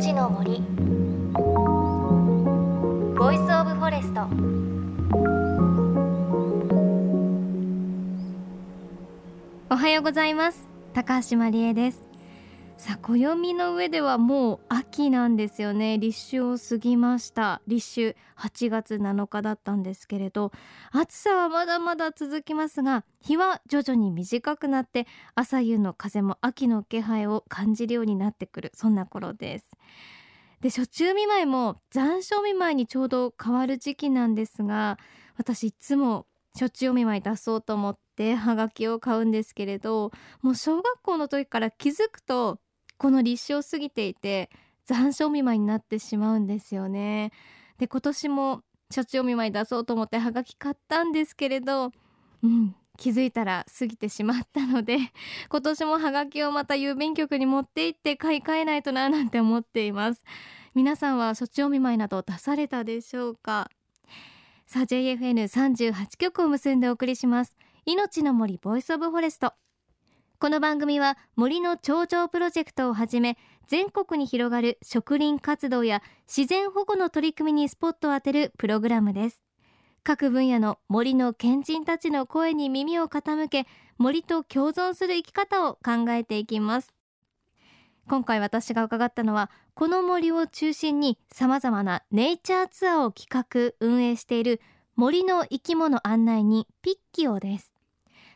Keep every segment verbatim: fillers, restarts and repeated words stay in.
ちの森ボイスオブフォレスト。おはようございます。高橋真理恵です。さあ、暦の上ではもう秋なんですよね。立秋を過ぎました。立秋はちがつなのかだったんですけれど、暑さはまだまだ続きますが、日は徐々に短くなって朝夕の風も秋の気配を感じるようになってくる、そんな頃です。で、暑中見舞いも残暑見舞いにちょうど変わる時期なんですが、私いつも暑中お見舞い出そうと思ってはがきを買うんですけれど、もう小学校の時から気づくとこの立秋を過ぎていて残暑お見舞いになってしまうんですよね。で、今年も暑中お見舞い出そうと思ってはがき買ったんですけれど、うん、気づいたら過ぎてしまったので、今年もはがきをまた郵便局に持って行って買い替えないとな、なんて思っています。皆さんは暑中お見舞いなど出されたでしょうか。さあ、 ジェイエフエヌさんじゅうはち 局を結んでお送りします。命の森ボイスオブフォレスト。この番組は森の頂上プロジェクトをはじめ、全国に広がる植林活動や自然保護の取り組みにスポットを当てるプログラムです。各分野の森の賢人たちの声に耳を傾け、森と共存する生き方を考えていきます。今回私が伺ったのは、この森を中心に様々なネイチャーツアーを企画運営している森の生き物案内人ピッキオです。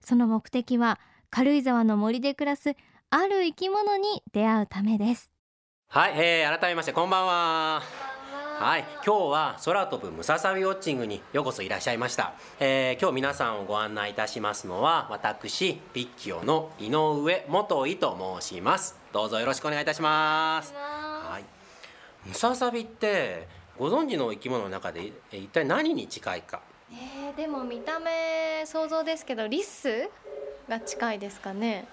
その目的は軽井沢の森で暮らすある生き物に出会うためです。はい、えー、改めましてこんばんは。はい、今日は空飛ぶムササビウォッチングにようこそいらっしゃいました。えー、今日皆さんをご案内いたしますのは、私ピッキオの井上元井と申します。どうぞよろしくお願いいたします。はい、ムササビってご存知の生き物の中で一体何に近いか。えー、でも見た目想像ですけどリスが近いですかね。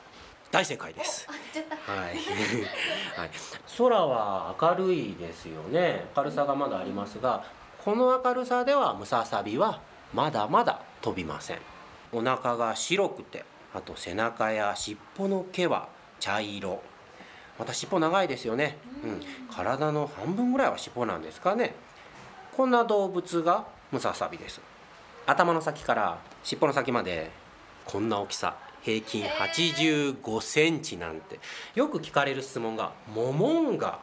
大正解です。はいはい、空は明るいですよね。明るさがまだありますが、この明るさではムササビはまだまだ飛びません。お腹が白くて、あと背中や尻尾の毛は茶色、また尻尾長いですよね。うん、体の半分ぐらいは尻尾なんですかね。こんな動物がムササビです。頭の先から尻尾の先までこんな大きさ、平均はちじゅうごセンチなんて、よく聞かれる質問がモモンガ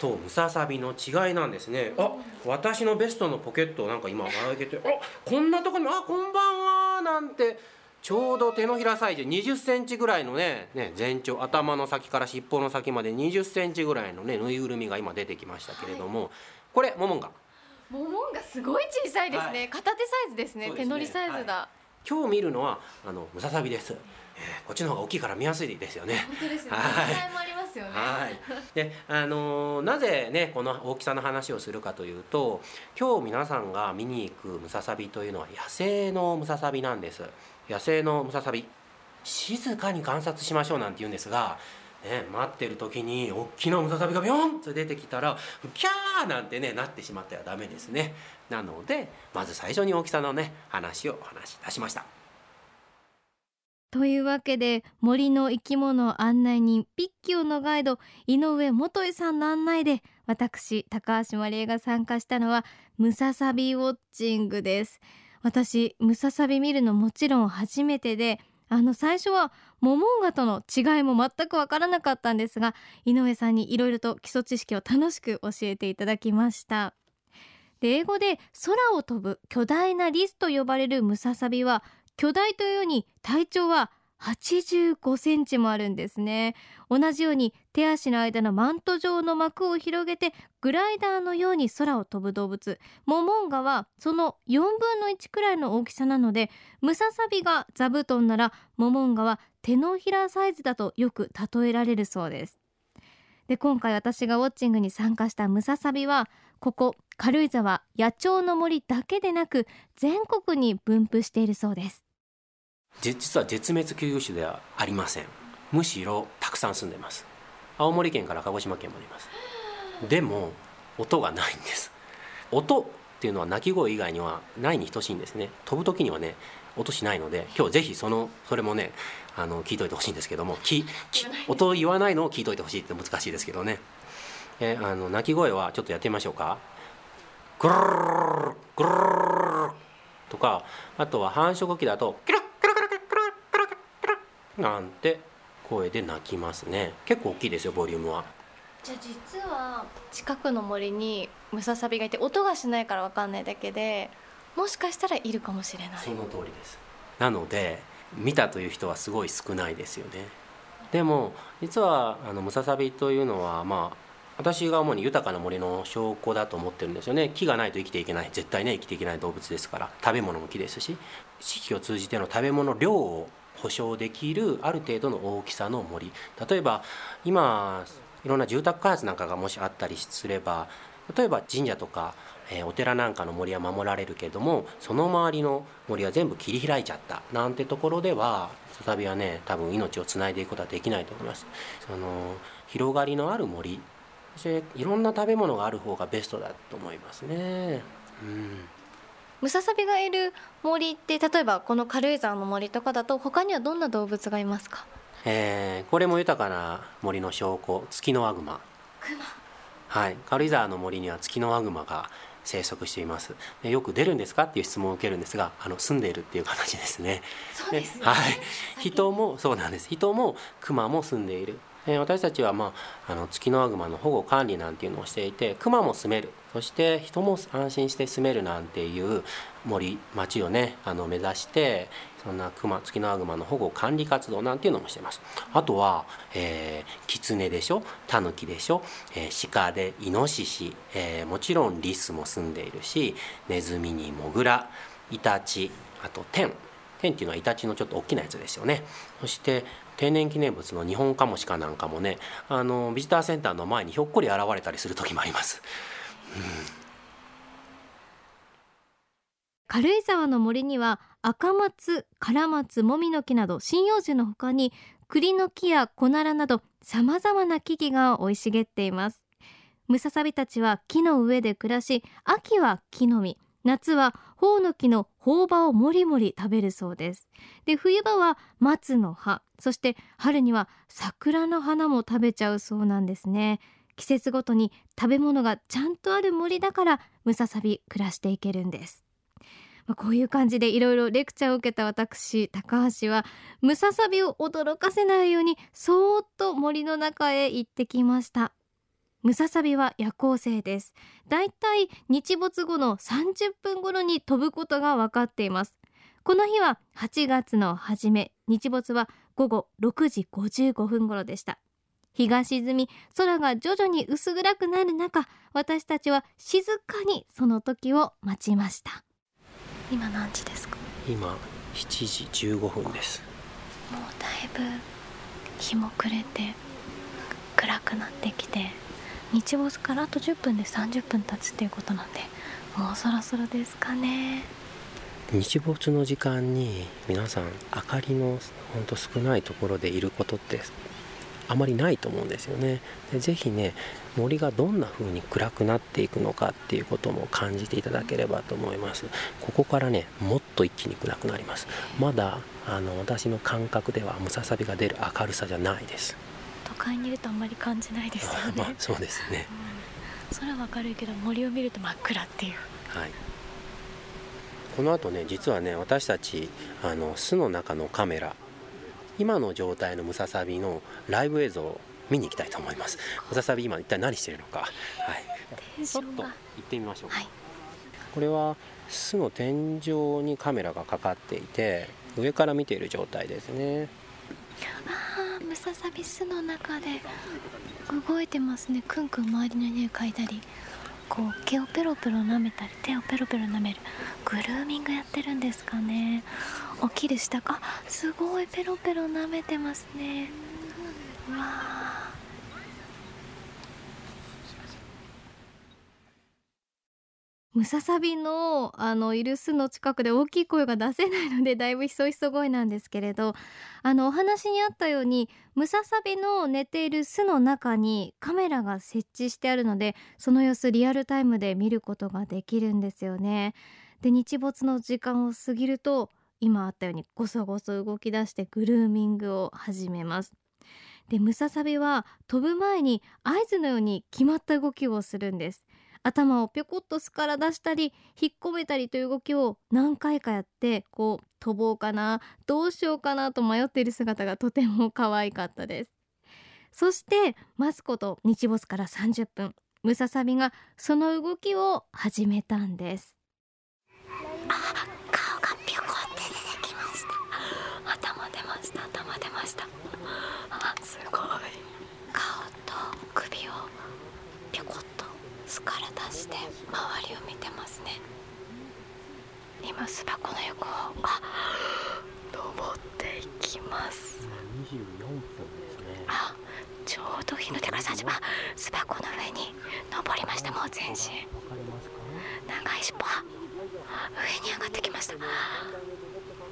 とムササビの違いなんですね。あ、私のベストのポケットをなんか今開けて、あ、こんなとこに、あ、こんばんはなんて、ちょうど手のひらサイズにじゅっセンチぐらいの ね, ね全長、頭の先から尻尾の先までにじゅっセンチぐらいのねぬいぐるみが今出てきましたけれども、はい、これモモンガ。モモンガすごい小さいですね。はい、片手サイズです ね, ですね手乗りサイズだ。はい、今日見るのはあのムササビです。えー、こっちの方が大きいから見やすいですよね。本当ですね。はい、時代もありますよね。はい、で、あのー、なぜねこの大きさの話をするかというと、今日皆さんが見に行くムササビというのは野生のムササビなんです。野生のムササビ、静かに観察しましょうなんて言うんですが、ね、待ってる時に大きなムササビがビョンと出てきたらキャーなんてねなってしまってはダメですね。なのでまず最初に大きさのね話をお話しいたしました。というわけで、森の生き物案内人ピッキオのガイド井上元井さんの案内で、私高橋真理恵が参加したのはムササビウォッチングです。私ムササビ見るのもちろん初めてで、あの最初はモモンガとの違いも全く分からなかったんですが、井上さんにいろいろと基礎知識を楽しく教えていただきました。で、英語で空を飛ぶ巨大なリスと呼ばれるムササビは、巨大というように体長ははちじゅうごセンチもあるんですね。同じように手足の間のマント状の膜を広げてグライダーのように空を飛ぶ動物、モモンガはそのよんぶんのいちくらいの大きさなので、ムササビが座布団ならモモンガは手のひらサイズだとよく例えられるそうです。で、今回私がウォッチングに参加したムササビは、ここ軽井沢野鳥の森だけでなく全国に分布しているそうです。実は絶滅危惧種ではありません。むしろたくさん住んでます。青森県から鹿児島県までいます。でも音がないんです。音っていうのは鳴き声以外にはないに等しいんですね。飛ぶ時にはね音しないので、今日ぜひそのそれもねあの聞いといてほしいんですけども、きき音言わないのを聞いといてほしいって難しいですけどね。えー、あの鳴き声はちょっとやってみましょうか。グルルグルルとか、あとは繁殖期だとキラッキラキラキラキラキラキラなんて声で鳴きますね。結構大きいですよ、ボリュームは。じゃあ実は近くの森にムササビがいて、音がしないから分かんないだけで、もしかしたらいるかもしれない。その通りです。なので見たという人はすごい少ないですよね。でも実はあのムササビというのは、まあ私が主に豊かな森の証拠だと思ってるんですよね。木がないと生きていけない、絶対ね、生きていけない動物ですから、食べ物も木ですし、四季を通じての食べ物量を保証できるある程度の大きさの森。例えば今いろんな住宅開発なんかがもしあったりすれば、例えば神社とか、えー、お寺なんかの森は守られるけれども、その周りの森は全部切り開いちゃったなんてところでは、ムササビはね、多分命をつないでいくことはできないと思います。その広がりのある森、いろんな食べ物がある方がベストだと思いますね、うん、ムササビがいる森って、例えばこの軽井沢の森とかだと他にはどんな動物がいますか？えー、これも豊かな森の証拠、ツキノワグマ。クマ、はい、軽井沢の森にはツキノワグマが生息しています。でよく出るんですかっていう質問を受けるんですが、あの住んでいるっていう形ですね。そうですね、はい、人もそうなんです。人もクマも住んでいる。私たちは、まあ、あのツキノワグマの保護管理なんていうのをしていて、クマも住める、そして人も安心して住めるなんていう森、町をね、あの目指して、そんなクマ、ツキノワグマの保護管理活動なんていうのもしています。あとは、えー、キツネでしょ、タヌキでしょ、えー、鹿でイノシシ、えー、もちろんリスも住んでいるし、ネズミにモグラ、イタチ、あとテンテンっていうのはイタチのちょっと大きなやつですよね。そして天然記念物のニホンカモシカなんかもね、あのビジターセンターの前にひょっこり現れたりする時もあります、うん、軽井沢の森には赤松、カラマツ、モミの木など針葉樹の他に、栗の木やコナラなどさまざまな木々が生い茂っています。ムササビたちは木の上で暮らし、秋は木の実、夏はホオノキのホウバをもりもり食べるそうです。で、冬場は松の葉、そして春には桜の花も食べちゃうそうなんですね。季節ごとに食べ物がちゃんとある森だから、ムササビ暮らしていけるんです。まあ、こういう感じでいろいろレクチャーを受けた私、高橋はムササビを驚かせないようにそーっと森の中へ行ってきました。ムササビは夜行性です。だいたい日没後のさんじゅっぷん頃に飛ぶことが分かっています。この日ははちがつの初め、日没は午後ろくじごじゅうごふん頃でした。日が沈み、空が徐々に薄暗くなる中、私たちは静かにその時を待ちました。今何時ですか？今しちじじゅうごふんです。もうだいぶ日も暮れて暗くなってきて、日没からあとじゅっぷんでさんじゅっぷん経つっていうことなんで、もうそろそろですかね。日没の時間に皆さん、明かりのほんと少ないところでいることってあまりないと思うんですよね。で、ぜひね、森がどんな風に暗くなっていくのかっていうことも感じていただければと思います。ここからね、もっと一気に暗くなります。まだあの私の感覚ではムササビが出る明るさじゃないです。都会にいるとあんまり感じないですよね。まあ、そうですね、うん、空は明るいけど森を見ると真っ暗っていう、はい、この後ね、実はね、私たちあの巣の中のカメラ、今の状態のムササビのライブ映像を見に行きたいと思います。ムササビ今一体何してるのか、はい、ちょっと行ってみましょうか、はい、これは巣の天井にカメラがかかっていて、上から見ている状態ですね。あ、ムササビ巣の中で動いてますね。クンクン周りの匂い嗅いだり、こう毛をペロペロ舐めたり、手をペロペロ舐める、グルーミングやってるんですかね。起きる下か、すごいペロペロ舐めてますね。うわ、ムササビのあのいる巣の近くで大きい声が出せないので、だいぶひそひそ声なんですけれど、あのお話にあったように、ムササビの寝ている巣の中にカメラが設置してあるので、その様子リアルタイムで見ることができるんですよね。で、日没の時間を過ぎると、今あったようにゴソゴソ動き出してグルーミングを始めます。でムササビは飛ぶ前に合図のように決まった動きをするんです。頭をぴょこっと巣から出したり引っ込めたりという動きを何回かやって、こう飛ぼうかなどうしようかなと迷っている姿がとても可愛かったです。そして待つこと日没からさんじゅっぷん、ムササビがその動きを始めたんです。あ、顔がぴょこって出てきました。頭出ました、頭出ました。あ、すごい。顔と首をぴょこっと巣から出して周りを見てますね。今巣箱の横をあ登っていきます。にじゅうよんぷんですね。あ、ちょうど日の出からさんじゅっぷん、巣箱の上に登りました。もう全身長い尻尾は上に上がってきました。木の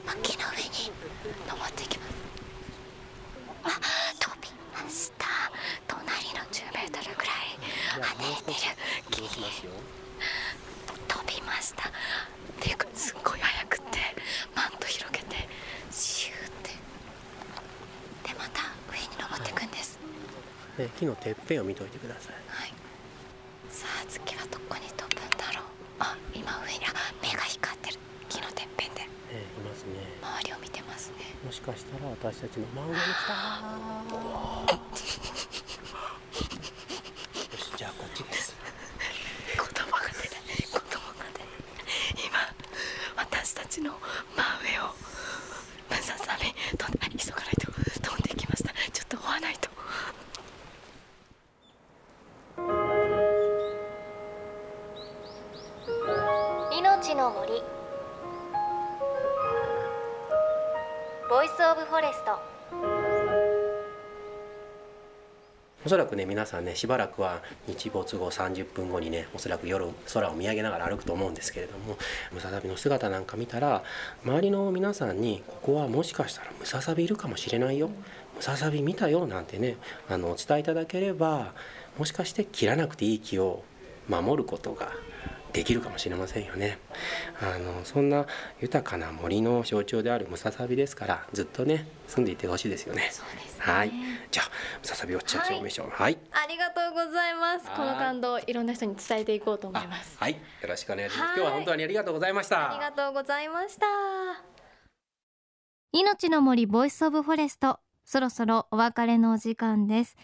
上に登っていきます。あ、飛びました。隣のじゅうメートルくらい離れてる木に飛びました。っていうかすっごい速くて、マント広げてシューってでまた上に登っていくんです、はい。で木のてっぺんを見といてください、はい。さあ次はどこに飛ぶんだろう。あ、今上に目が光ってる。木のてっぺんで、えー、いますね。周りを見てますね。もしかしたら私たちの真上に来た。よし、じゃあこっちです。言葉が出ない、言葉が出ない。今私たちの真上をムササビ飛んで、急がないと飛んできました。ちょっと追わないと。命の森ボイスオブフォレスト。おそらくね皆さんね、しばらくは日没後さんじゅっぷんごにね、おそらく夜空を見上げながら歩くと思うんですけれども、ムササビの姿なんか見たら周りの皆さんに、ここはもしかしたらムササビいるかもしれないよ、ムササビ見たよなんてね、あのお伝えいただければ、もしかして切らなくていい木を守ることができるかもしれませんよね。あのそんな豊かな森の象徴であるムササビですから、ずっとね住んでいてほしいですよ ね。 そうですね。はい、じゃあムササビウォッチャー証明書、はい、ありがとうございます。この感動をいろんな人に伝えていこうと思います。はい、よろしくお願いします。今日は本当にありがとうございました。ありがとうございました。命の森ボイスオブフォレスト、そろそろお別れのお時間です。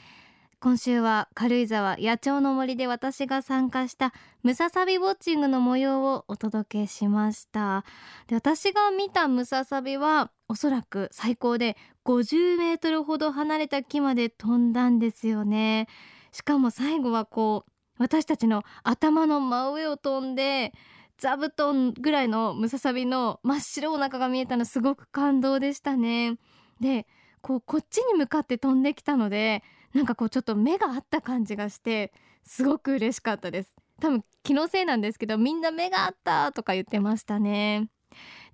今週は軽井沢野鳥の森で私が参加したムササビウォッチングの模様をお届けしました。で、私が見たムササビはおそらく最高でごじゅうメートルほど離れた木まで飛んだんですよね。しかも最後はこう私たちの頭の真上を飛んで、座布団ぐらいのムササビの真っ白お腹が見えたの、すごく感動でしたね。で、こうこっちに向かって飛んできたので、なんかこうちょっと目が合った感じがしてすごく嬉しかったです。多分気のせいなんですけど、みんな目が合ったとか言ってましたね。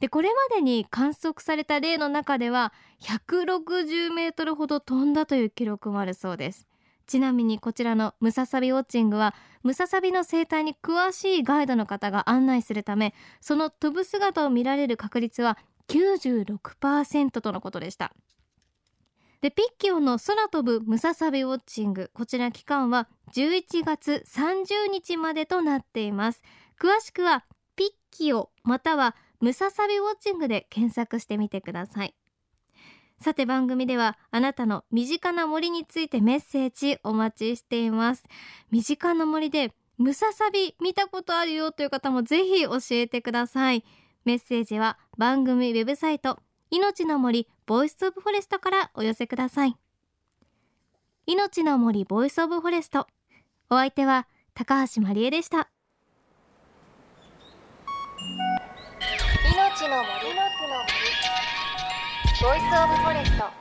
で、これまでに観測された例の中ではひゃくろくじゅうメートルほど飛んだという記録もあるそうです。ちなみにこちらのムササビウォッチングは、ムササビの生態に詳しいガイドの方が案内するため、その飛ぶ姿を見られる確率は きゅうじゅうろくパーセント とのことでした。で、ピッキオの空飛ぶムササビウォッチング、こちら期間はじゅういちがつさんじゅうにちまでとなっています。詳しくはピッキオまたはムササビウォッチングで検索してみてください。さて、番組ではあなたの身近な森についてメッセージお待ちしています。身近な森でムササビ見たことあるよという方もぜひ教えてください。メッセージは番組ウェブサイト命の森ボイスオブフォレストからお寄せください。命の森ボイスオブフォレスト、お相手は高橋まりえでした。命の森ボイスオブフォレスト。